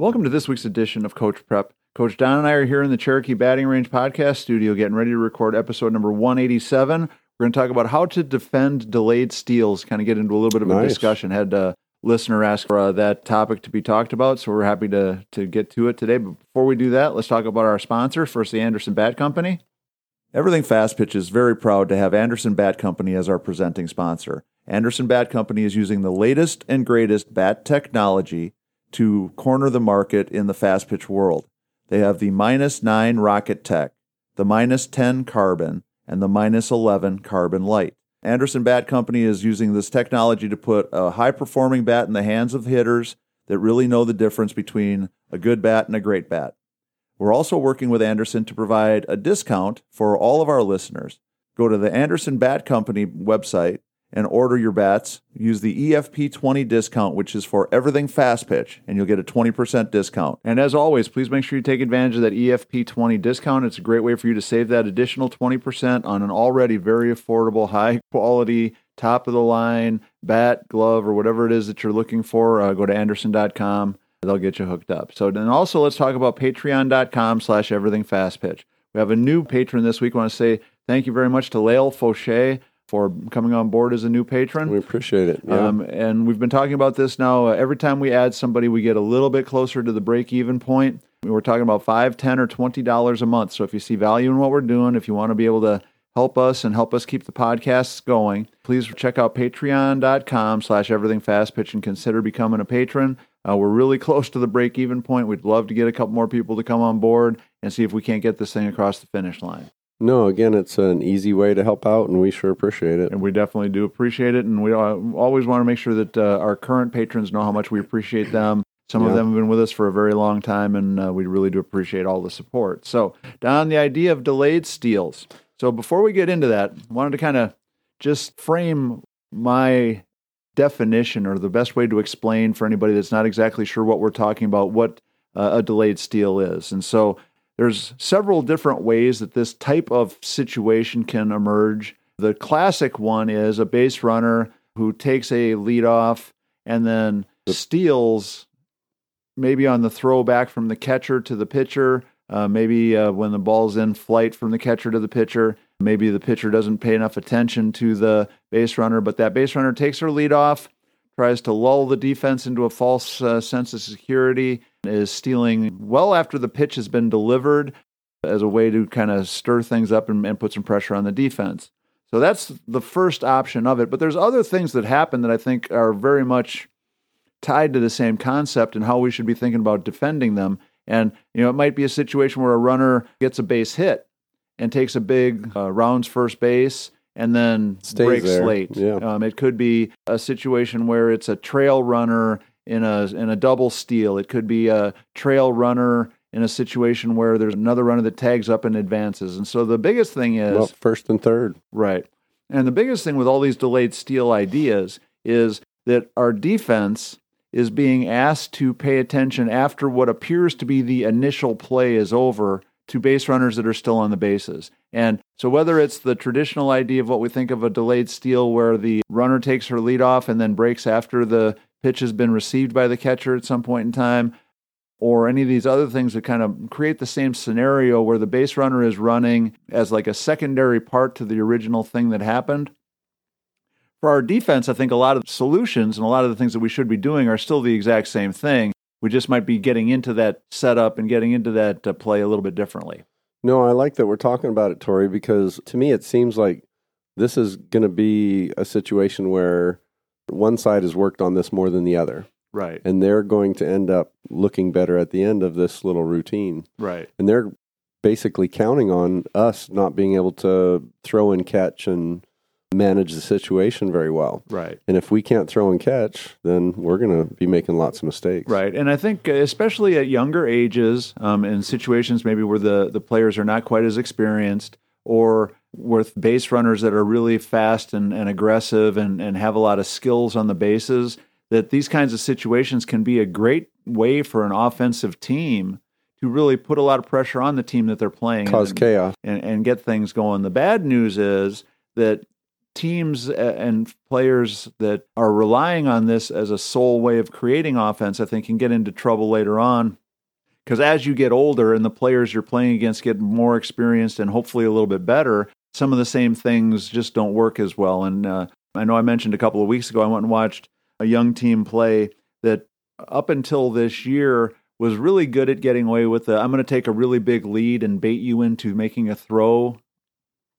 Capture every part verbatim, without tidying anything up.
Welcome to this week's edition of Coach Prep. Coach Don and I are here in the Cherokee Batting Range Podcast studio getting ready to record episode number one eighty-seven. We're going to talk about how to defend delayed steals, kind of get into a little bit of a nice discussion. Had a listener ask for uh, that topic to be talked about, so we're happy to, to get to it today. But before we do that, let's talk about our sponsor. First, the Anderson Bat Company. Everything Fast Pitch is very proud to have Anderson Bat Company as our presenting sponsor. Anderson Bat Company is using the latest and greatest bat technology to corner the market in the fast pitch world. They have the minus nine rocket tech, the minus ten carbon, and the minus eleven carbon light. Anderson Bat Company is using this technology to put a high-performing bat in the hands of hitters that really know the difference between a good bat and a great bat. We're also working with Anderson to provide a discount for all of our listeners. Go to the Anderson Bat Company website and order your bats. Use the E F P twenty discount, which is for everything fast pitch, and you'll get a twenty percent discount. And as always, please make sure you take advantage of that E F P twenty discount. It's a great way for you to save that additional twenty percent on an already very affordable, high-quality, top-of-the-line bat, glove, or whatever it is that you're looking for. Uh, go to anderson dot com. They'll get you hooked up. So then also let's talk about patreon.com slash everything fast pitch. We have a new patron this week. I want to say thank you very much to Lael Fauché for coming on board as a new patron. We appreciate it. Yeah. Um, and we've been talking about this now. Uh, every time we add somebody, we get a little bit closer to the break-even point. We were talking about five dollars, ten dollars, or twenty dollars a month. So if you see value in what we're doing, if you want to be able to help us and help us keep the podcasts going, please check out patreon.com slash everything fast pitch and consider becoming a patron. Uh, we're really close to the break-even point. We'd love to get a couple more people to come on board and see if we can't get this thing across the finish line. No, again, it's an easy way to help out, and we sure appreciate it. And we definitely do appreciate it, and we always want to make sure that uh, our current patrons know how much we appreciate them. Some yeah. of them have been with us for a very long time, and uh, we really do appreciate all the support. So, Don, the idea of delayed steals. So before we get into that, I wanted to kind of just frame my definition or the best way to explain for anybody that's not exactly sure what we're talking about, what uh, a delayed steal is. And so there's several different ways that this type of situation can emerge. The classic one is a base runner who takes a leadoff and then steals maybe on the throw back from the catcher to the pitcher, uh, maybe uh, when the ball's in flight from the catcher to the pitcher. Maybe the pitcher doesn't pay enough attention to the base runner, but that base runner takes their leadoff, tries to lull the defense into a false uh, sense of security, is stealing well after the pitch has been delivered as a way to kind of stir things up and, and put some pressure on the defense. So that's the first option of it. But there's other things that happen that I think are very much tied to the same concept and how we should be thinking about defending them. And, you know, it might be a situation where a runner gets a base hit and takes a big uh, rounds first base and then Stays breaks there. late. Yeah. Um, it could be a situation where it's a trail runner in a in a double steal. It could be a trail runner in a situation where there's another runner that tags up and advances. And so the biggest thing is... Well, first and third. Right. And the biggest thing with all these delayed steal ideas is that our defense is being asked to pay attention after what appears to be the initial play is over to base runners that are still on the bases. And so whether it's the traditional idea of what we think of a delayed steal where the runner takes her leadoff and then breaks after the pitch has been received by the catcher at some point in time, or any of these other things that kind of create the same scenario where the base runner is running as like a secondary part to the original thing that happened. For our defense, I think a lot of solutions and a lot of the things that we should be doing are still the exact same thing. We just might be getting into that setup and getting into that uh, play a little bit differently. No, I like that we're talking about it, Torrey, because to me it seems like this is going to be a situation where one side has worked on this more than the other. Right. And they're going to end up looking better at the end of this little routine. Right. And they're basically counting on us not being able to throw and catch and manage the situation very well. Right. And if we can't throw and catch, then we're going to be making lots of mistakes. Right. And I think especially at younger ages, um, in situations maybe where the, the players are not quite as experienced or with base runners that are really fast and, and aggressive and, and have a lot of skills on the bases, that these kinds of situations can be a great way for an offensive team to really put a lot of pressure on the team that they're playing. Cause and, chaos. And, and get things going. The bad news is that teams and players that are relying on this as a sole way of creating offense, I think, can get into trouble later on. Because as you get older and the players you're playing against get more experienced and hopefully a little bit better, some of the same things just don't work as well. And uh, I know I mentioned a couple of weeks ago, I went and watched a young team play that up until this year was really good at getting away with the, I'm going to take a really big lead and bait you into making a throw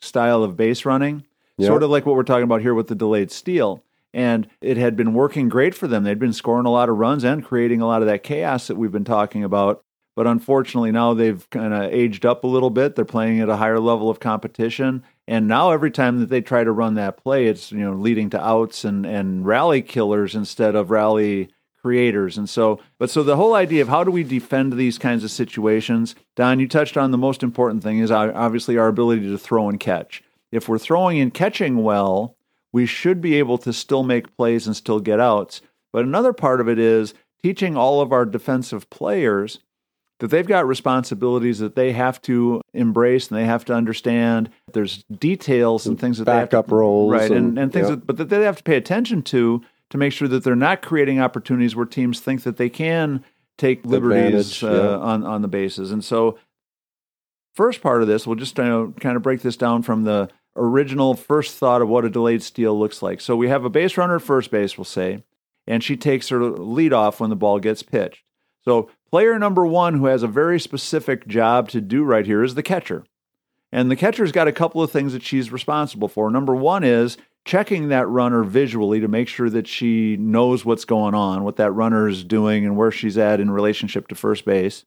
style of base running. Yep. Sort of like what we're talking about here with the delayed steal. And it had been working great for them. They'd been scoring a lot of runs and creating a lot of that chaos that we've been talking about. But unfortunately, now they've kind of aged up a little bit. They're playing at a higher level of competition. And now every time that they try to run that play, it's, you know, leading to outs and, and rally killers instead of rally creators. And so, but so the whole idea of how do we defend these kinds of situations, Don, you touched on the most important thing is obviously our ability to throw and catch. If we're throwing and catching well, we should be able to still make plays and still get outs. But another part of it is teaching all of our defensive players that they've got responsibilities that they have to embrace and they have to understand. There's details and things that they have to... Backup roles. Right, and, and, and things, yeah. that, but that they have to pay attention to to make sure that they're not creating opportunities where teams think that they can take liberties uh, yeah. on, on the bases. And so first part of this, we'll just kind of, kind of break this down from the original first thought of what a delayed steal looks like. So we have a base runner at first base, we'll say, and she takes her lead off when the ball gets pitched. So player number one who has a very specific job to do right here is the catcher. And the catcher's got a couple of things that she's responsible for. Number one is checking that runner visually to make sure that she knows what's going on, what that runner is doing, and where she's at in relationship to first base.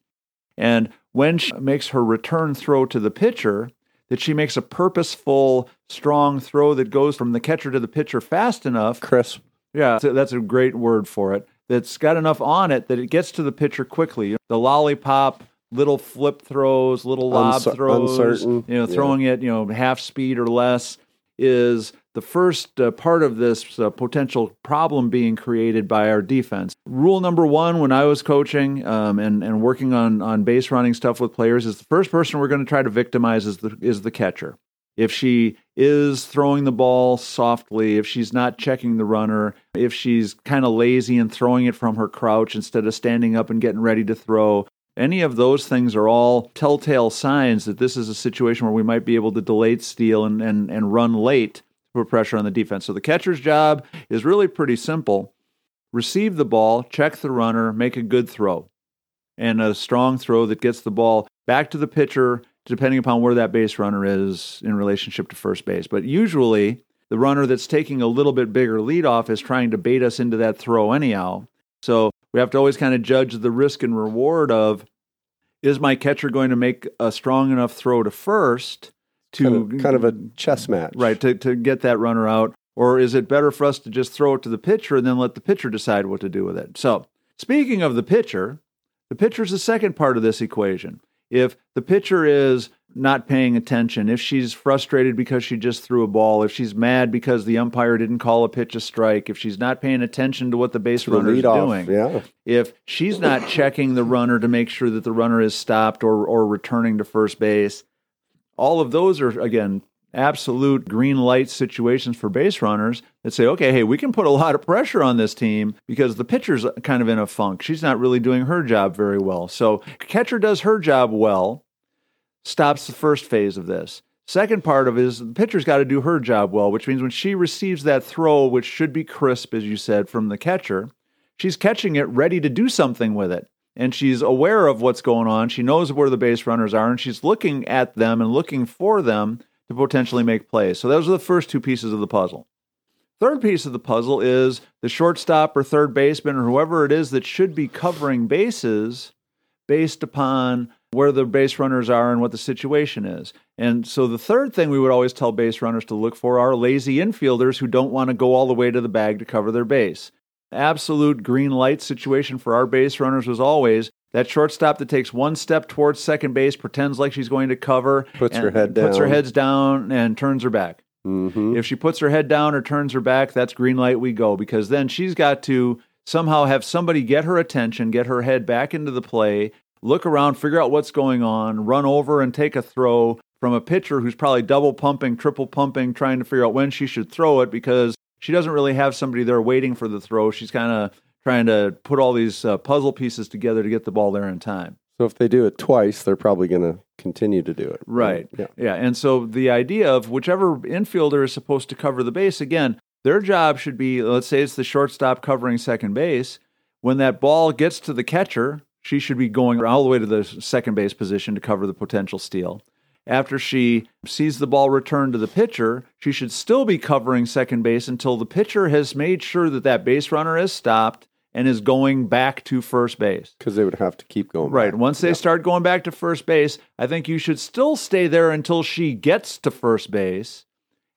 And when she makes her return throw to the pitcher, that she makes a purposeful, strong throw that goes from the catcher to the pitcher fast enough. Crisp. Yeah, that's a great word for it. That's got enough on it that it gets to the pitcher quickly. The lollipop, little flip throws, little lob Uncer- throws, uncertain. you know, throwing yeah. it, you know, half speed or less is the first uh, part of this uh, potential problem being created by our defense. Rule number one, when I was coaching um, and and working on on base running stuff with players, is the first person we're going to try to victimize is the is the catcher. If she is throwing the ball softly, if she's not checking the runner, if she's kind of lazy and throwing it from her crouch instead of standing up and getting ready to throw, any of those things are all telltale signs that this is a situation where we might be able to delayed steal and, and, and run late to put pressure on the defense. So the catcher's job is really pretty simple. Receive the ball, check the runner, make a good throw, and a strong throw that gets the ball back to the pitcher, depending upon where that base runner is in relationship to first base. But usually the runner that's taking a little bit bigger leadoff is trying to bait us into that throw anyhow. So we have to always kind of judge the risk and reward of, is my catcher going to make a strong enough throw to first to... Kind of, kind of a chess match. Right, to, to get that runner out. Or is it better for us to just throw it to the pitcher and then let the pitcher decide what to do with it? So speaking of the pitcher, the pitcher's the second part of this equation. If the pitcher is not paying attention, if she's frustrated because she just threw a ball, if she's mad because the umpire didn't call a pitch a strike, if she's not paying attention to what the base runner is doing, yeah. if she's not checking the runner to make sure that the runner is stopped or, or returning to first base, all of those are, again, absolute green light situations for base runners that say, okay, hey, we can put a lot of pressure on this team because the pitcher's kind of in a funk. She's not really doing her job very well. So catcher does her job well, stops the first phase of this. Second part of it is the pitcher's got to do her job well, which means when she receives that throw, which should be crisp, as you said, from the catcher, she's catching it ready to do something with it. And she's aware of what's going on. She knows where the base runners are, and she's looking at them and looking for them to potentially make plays. So those are the first two pieces of the puzzle. Third piece of the puzzle is the shortstop or third baseman or whoever it is that should be covering bases based upon where the base runners are and what the situation is. And so the third thing we would always tell base runners to look for are lazy infielders who don't want to go all the way to the bag to cover their base. Absolute green light situation for our base runners was always that shortstop that takes one step towards second base, pretends like she's going to cover, puts her head down, puts her heads down, and turns her back. Mm-hmm. If she puts her head down or turns her back, that's green light, we go, because then she's got to somehow have somebody get her attention, get her head back into the play, look around, figure out what's going on, run over and take a throw from a pitcher who's probably double pumping, triple pumping, trying to figure out when she should throw it because she doesn't really have somebody there waiting for the throw. She's kind of trying to put all these uh, puzzle pieces together to get the ball there in time. So if they do it twice, they're probably going to continue to do it. Right. Yeah. yeah. And so the idea of whichever infielder is supposed to cover the base, again, their job should be, let's say it's the shortstop covering second base. When that ball gets to the catcher, she should be going all the way to the second base position to cover the potential steal. After she sees the ball returned to the pitcher, she should still be covering second base until the pitcher has made sure that that base runner is stopped and is going back to first base. Because they would have to keep going right. back. Right. Once they yeah. start going back to first base, I think you should still stay there until she gets to first base.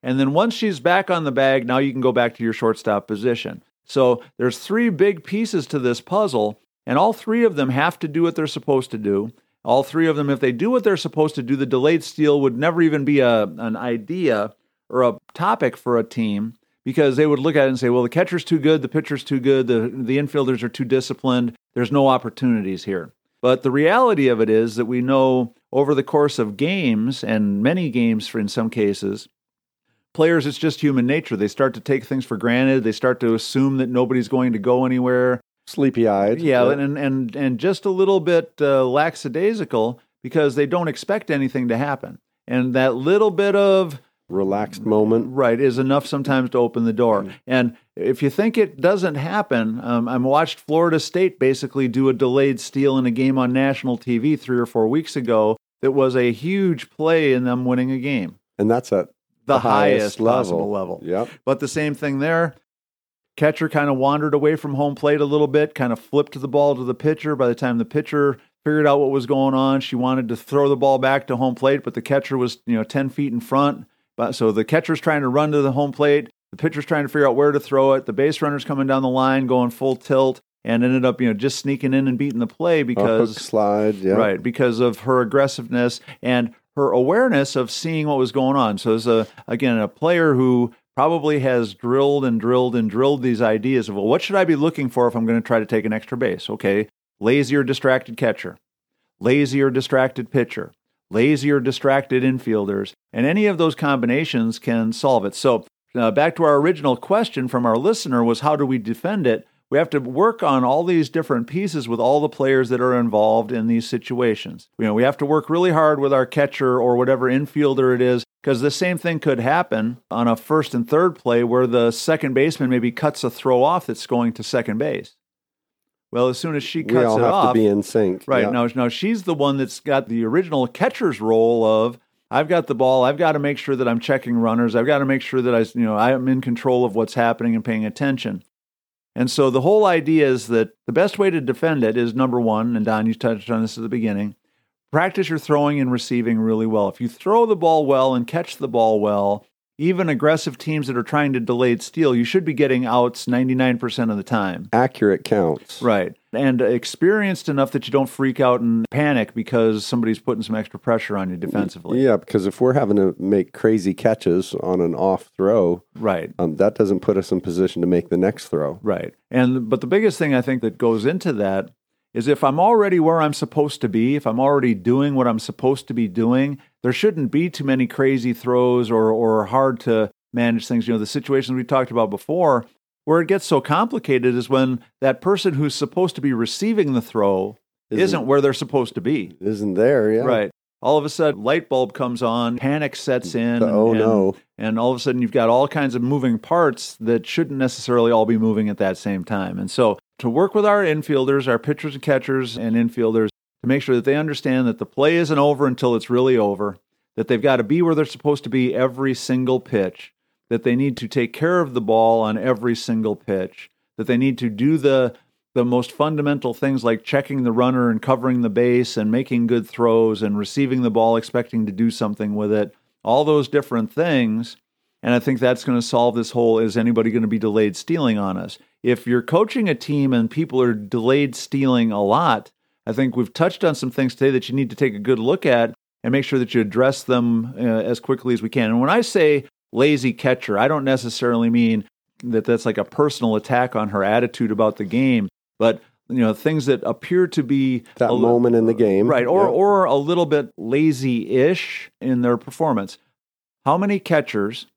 And then once she's back on the bag, now you can go back to your shortstop position. So there's three big pieces to this puzzle, and all three of them have to do what they're supposed to do. All three of them, if they do what they're supposed to do, the delayed steal would never even be a an idea or a topic for a team because they would look at it and say, well, the catcher's too good, the pitcher's too good, the, the infielders are too disciplined, there's no opportunities here. But the reality of it is that we know over the course of games, and many games for in some cases, players, it's just human nature. They start to take things for granted. They start to assume that nobody's going to go anywhere. Sleepy-eyed. Yeah, yeah. and and and just a little bit uh, lackadaisical because they don't expect anything to happen. And that little bit of... relaxed moment. Right, is enough sometimes to open the door. Mm-hmm. And if you think it doesn't happen, um, I watched Florida State basically do a delayed steal in a game on national T V three or four weeks ago that was a huge play in them winning a game. And that's a... The, the highest, highest level. possible level. Yep. But the same thing there. Catcher kind of wandered away from home plate a little bit, kind of flipped the ball to the pitcher. By the time the pitcher figured out what was going on, she wanted to throw the ball back to home plate, but the catcher was, you know, ten feet in front. But so the catcher's trying to run to the home plate. The pitcher's trying to figure out where to throw it. The base runner's coming down the line, going full tilt, and ended up, you know, just sneaking in and beating the play because... A hook slide, yeah. Right, because of her aggressiveness and... her awareness of seeing what was going on. So as a, again, a player who probably has drilled and drilled and drilled these ideas of, well, what should I be looking for if I'm going to try to take an extra base? Okay, lazy or distracted catcher, lazy or distracted pitcher, lazy or distracted infielders, and any of those combinations can solve it. So uh, back to our original question from our listener was, how do we defend it? We have to work on all these different pieces with all the players that are involved in these situations. You know, we have to work really hard with our catcher or whatever infielder it is, because the same thing could happen on a first and third play where the second baseman maybe cuts a throw off that's going to second base. Well, as soon as she cuts it off... We all have off, to be in sync. Right. Yeah. Now, now, she's the one that's got the original catcher's role of, I've got the ball, I've got to make sure that I'm checking runners, I've got to make sure that I, you know, I'm in control of what's happening and paying attention. And so the whole idea is that the best way to defend it is, number one, and Don, you touched on this at the beginning, practice your throwing and receiving really well. If you throw the ball well and catch the ball well, even aggressive teams that are trying to delayed steal, you should be getting outs ninety-nine percent of the time. Accurate counts. Right. And experienced enough that you don't freak out and panic because somebody's putting some extra pressure on you defensively. Yeah, because if we're having to make crazy catches on an off throw, right, um, that doesn't put us in position to make the next throw. Right. And but the biggest thing I think that goes into that is if I'm already where I'm supposed to be, if I'm already doing what I'm supposed to be doing, there shouldn't be too many crazy throws or or hard to manage things. You know, the situations we talked about before, where it gets so complicated is when that person who's supposed to be receiving the throw isn't, isn't where they're supposed to be. Isn't there, yeah. Right. All of a sudden, light bulb comes on, panic sets in. The, oh, and, no. And all of a sudden, you've got all kinds of moving parts that shouldn't necessarily all be moving at that same time. And so to work with our infielders, our pitchers and catchers and infielders, to make sure that they understand that the play isn't over until it's really over, that they've got to be where they're supposed to be every single pitch, that they need to take care of the ball on every single pitch, that they need to do the the most fundamental things like checking the runner and covering the base and making good throws and receiving the ball, expecting to do something with it, all those different things. And I think that's going to solve this whole, is anybody going to be delayed stealing on us? If you're coaching a team and people are delayed stealing a lot, I think we've touched on some things today that you need to take a good look at and make sure that you address them uh, as quickly as we can. And when I say lazy catcher, I don't necessarily mean that that's like a personal attack on her attitude about the game, but you know, things that appear to be that a, moment in the game, right? Or, yep. or a little bit lazy-ish in their performance. How many catchers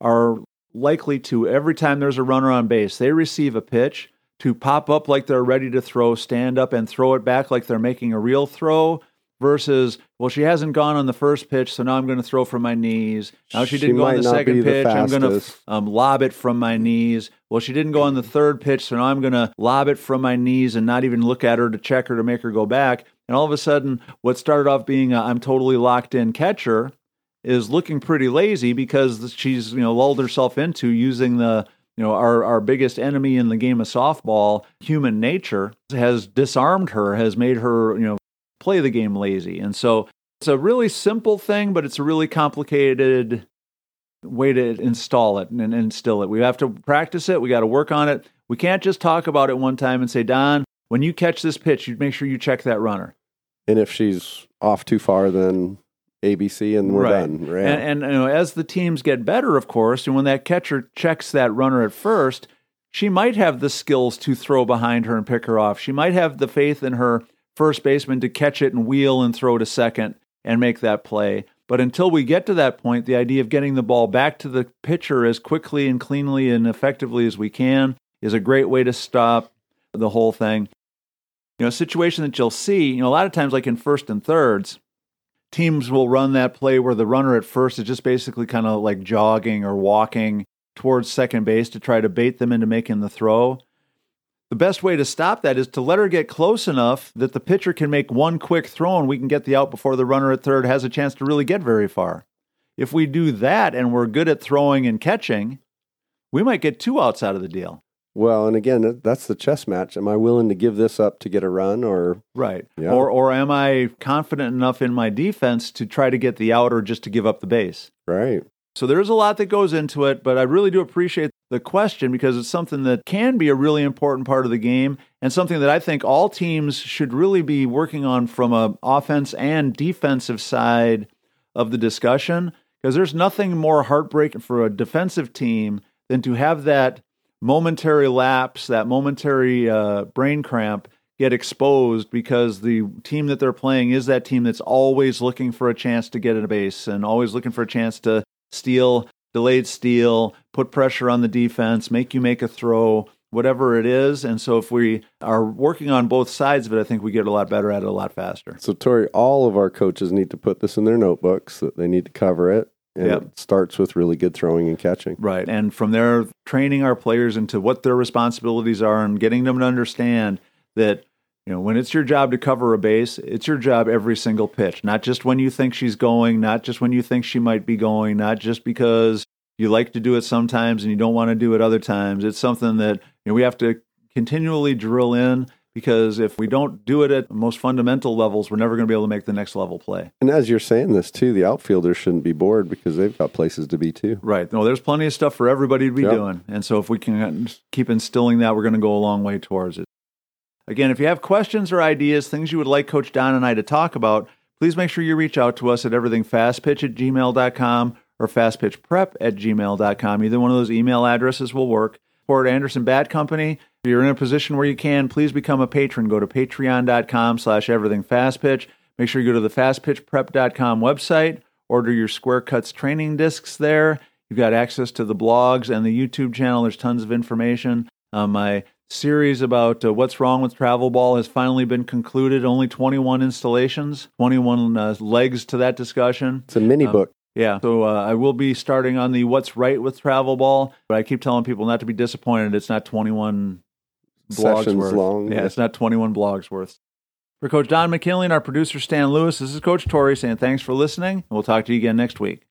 are likely to, every time there's a runner on base, they receive a pitch, to pop up like they're ready to throw, stand up and throw it back like they're making a real throw, versus, well, she hasn't gone on the first pitch, so now I'm going to throw from my knees. Now she didn't she go on the second pitch, the I'm going to um, lob it from my knees. Well, she didn't go on the third pitch, so now I'm going to lob it from my knees and not even look at her to check her to make her go back. And all of a sudden, what started off being a, I'm totally locked in catcher is looking pretty lazy because she's, you know, lulled herself into using the, you know, our, our biggest enemy in the game of softball, human nature, has disarmed her, has made her, you know, play the game lazy. And so it's a really simple thing, but it's a really complicated way to install it and instill it. We have to practice it. We got to work on it. We can't just talk about it one time and say, Don, when you catch this pitch, you make sure you check that runner. And if she's off too far, then A B C, and we're right. done. Right? And, and you know, as the teams get better, of course, and when that catcher checks that runner at first, she might have the skills to throw behind her and pick her off. She might have the faith in her first baseman to catch it and wheel and throw to second and make that play. But until we get to that point, the idea of getting the ball back to the pitcher as quickly and cleanly and effectively as we can is a great way to stop the whole thing. You know, a situation that you'll see, you know, a lot of times, like in first and thirds, teams will run that play where the runner at first is just basically kind of like jogging or walking towards second base to try to bait them into making the throw. The best way to stop that is to let her get close enough that the pitcher can make one quick throw and we can get the out before the runner at third has a chance to really get very far. If we do that and we're good at throwing and catching, we might get two outs out of the deal. Well, and again, that's the chess match. Am I willing to give this up to get a run, or right, yeah. or or am I confident enough in my defense to try to get the out or just to give up the base? Right. So there's a lot that goes into it, but I really do appreciate the question because it's something that can be a really important part of the game and something that I think all teams should really be working on from an offense and defensive side of the discussion, because there's nothing more heartbreaking for a defensive team than to have that momentary lapse, that momentary uh, brain cramp get exposed because the team that they're playing is that team that's always looking for a chance to get at a base and always looking for a chance to steal, delayed steal, put pressure on the defense, make you make a throw, whatever it is. And so if we are working on both sides of it, I think we get a lot better at it a lot faster. So, Torrey, all of our coaches need to put this in their notebooks that they need to cover it. And yep. It starts with really good throwing and catching. Right. And from there, training our players into what their responsibilities are and getting them to understand that, you know, when it's your job to cover a base, it's your job every single pitch, not just when you think she's going, not just when you think she might be going, not just because you like to do it sometimes and you don't want to do it other times. It's something that, you know, we have to continually drill in, because if we don't do it at the most fundamental levels, we're never going to be able to make the next level play. And as you're saying this, too, the outfielders shouldn't be bored because they've got places to be, too. Right. No, there's plenty of stuff for everybody to be yep. doing. And so if we can keep instilling that, we're going to go a long way towards it. Again, if you have questions or ideas, things you would like Coach Don and I to talk about, please make sure you reach out to us at everything fast pitch at gmail dot com or fast pitch prep at gmail dot com. Either one of those email addresses will work. Support Anderson Bat Company. If you're in a position where you can, please become a patron. Go to patreon dot com slash everything fast pitch. Make sure you go to the fast pitch prep dot com website, order your Square Cuts training discs there. You've got access to the blogs and the YouTube channel. There's tons of information. Uh, my series about uh, what's wrong with travel ball has finally been concluded. Only twenty-one installations, twenty-one uh, legs to that discussion. It's a mini um, book. Yeah, so uh, I will be starting on the what's right with travel ball, but I keep telling people not to be disappointed. It's not twenty-one blogs Sessions worth. Long. Yeah, it's not twenty-one blogs worth. For Coach Don McKinley and our producer Stan Lewis, this is Coach Torrey saying thanks for listening, and we'll talk to you again next week.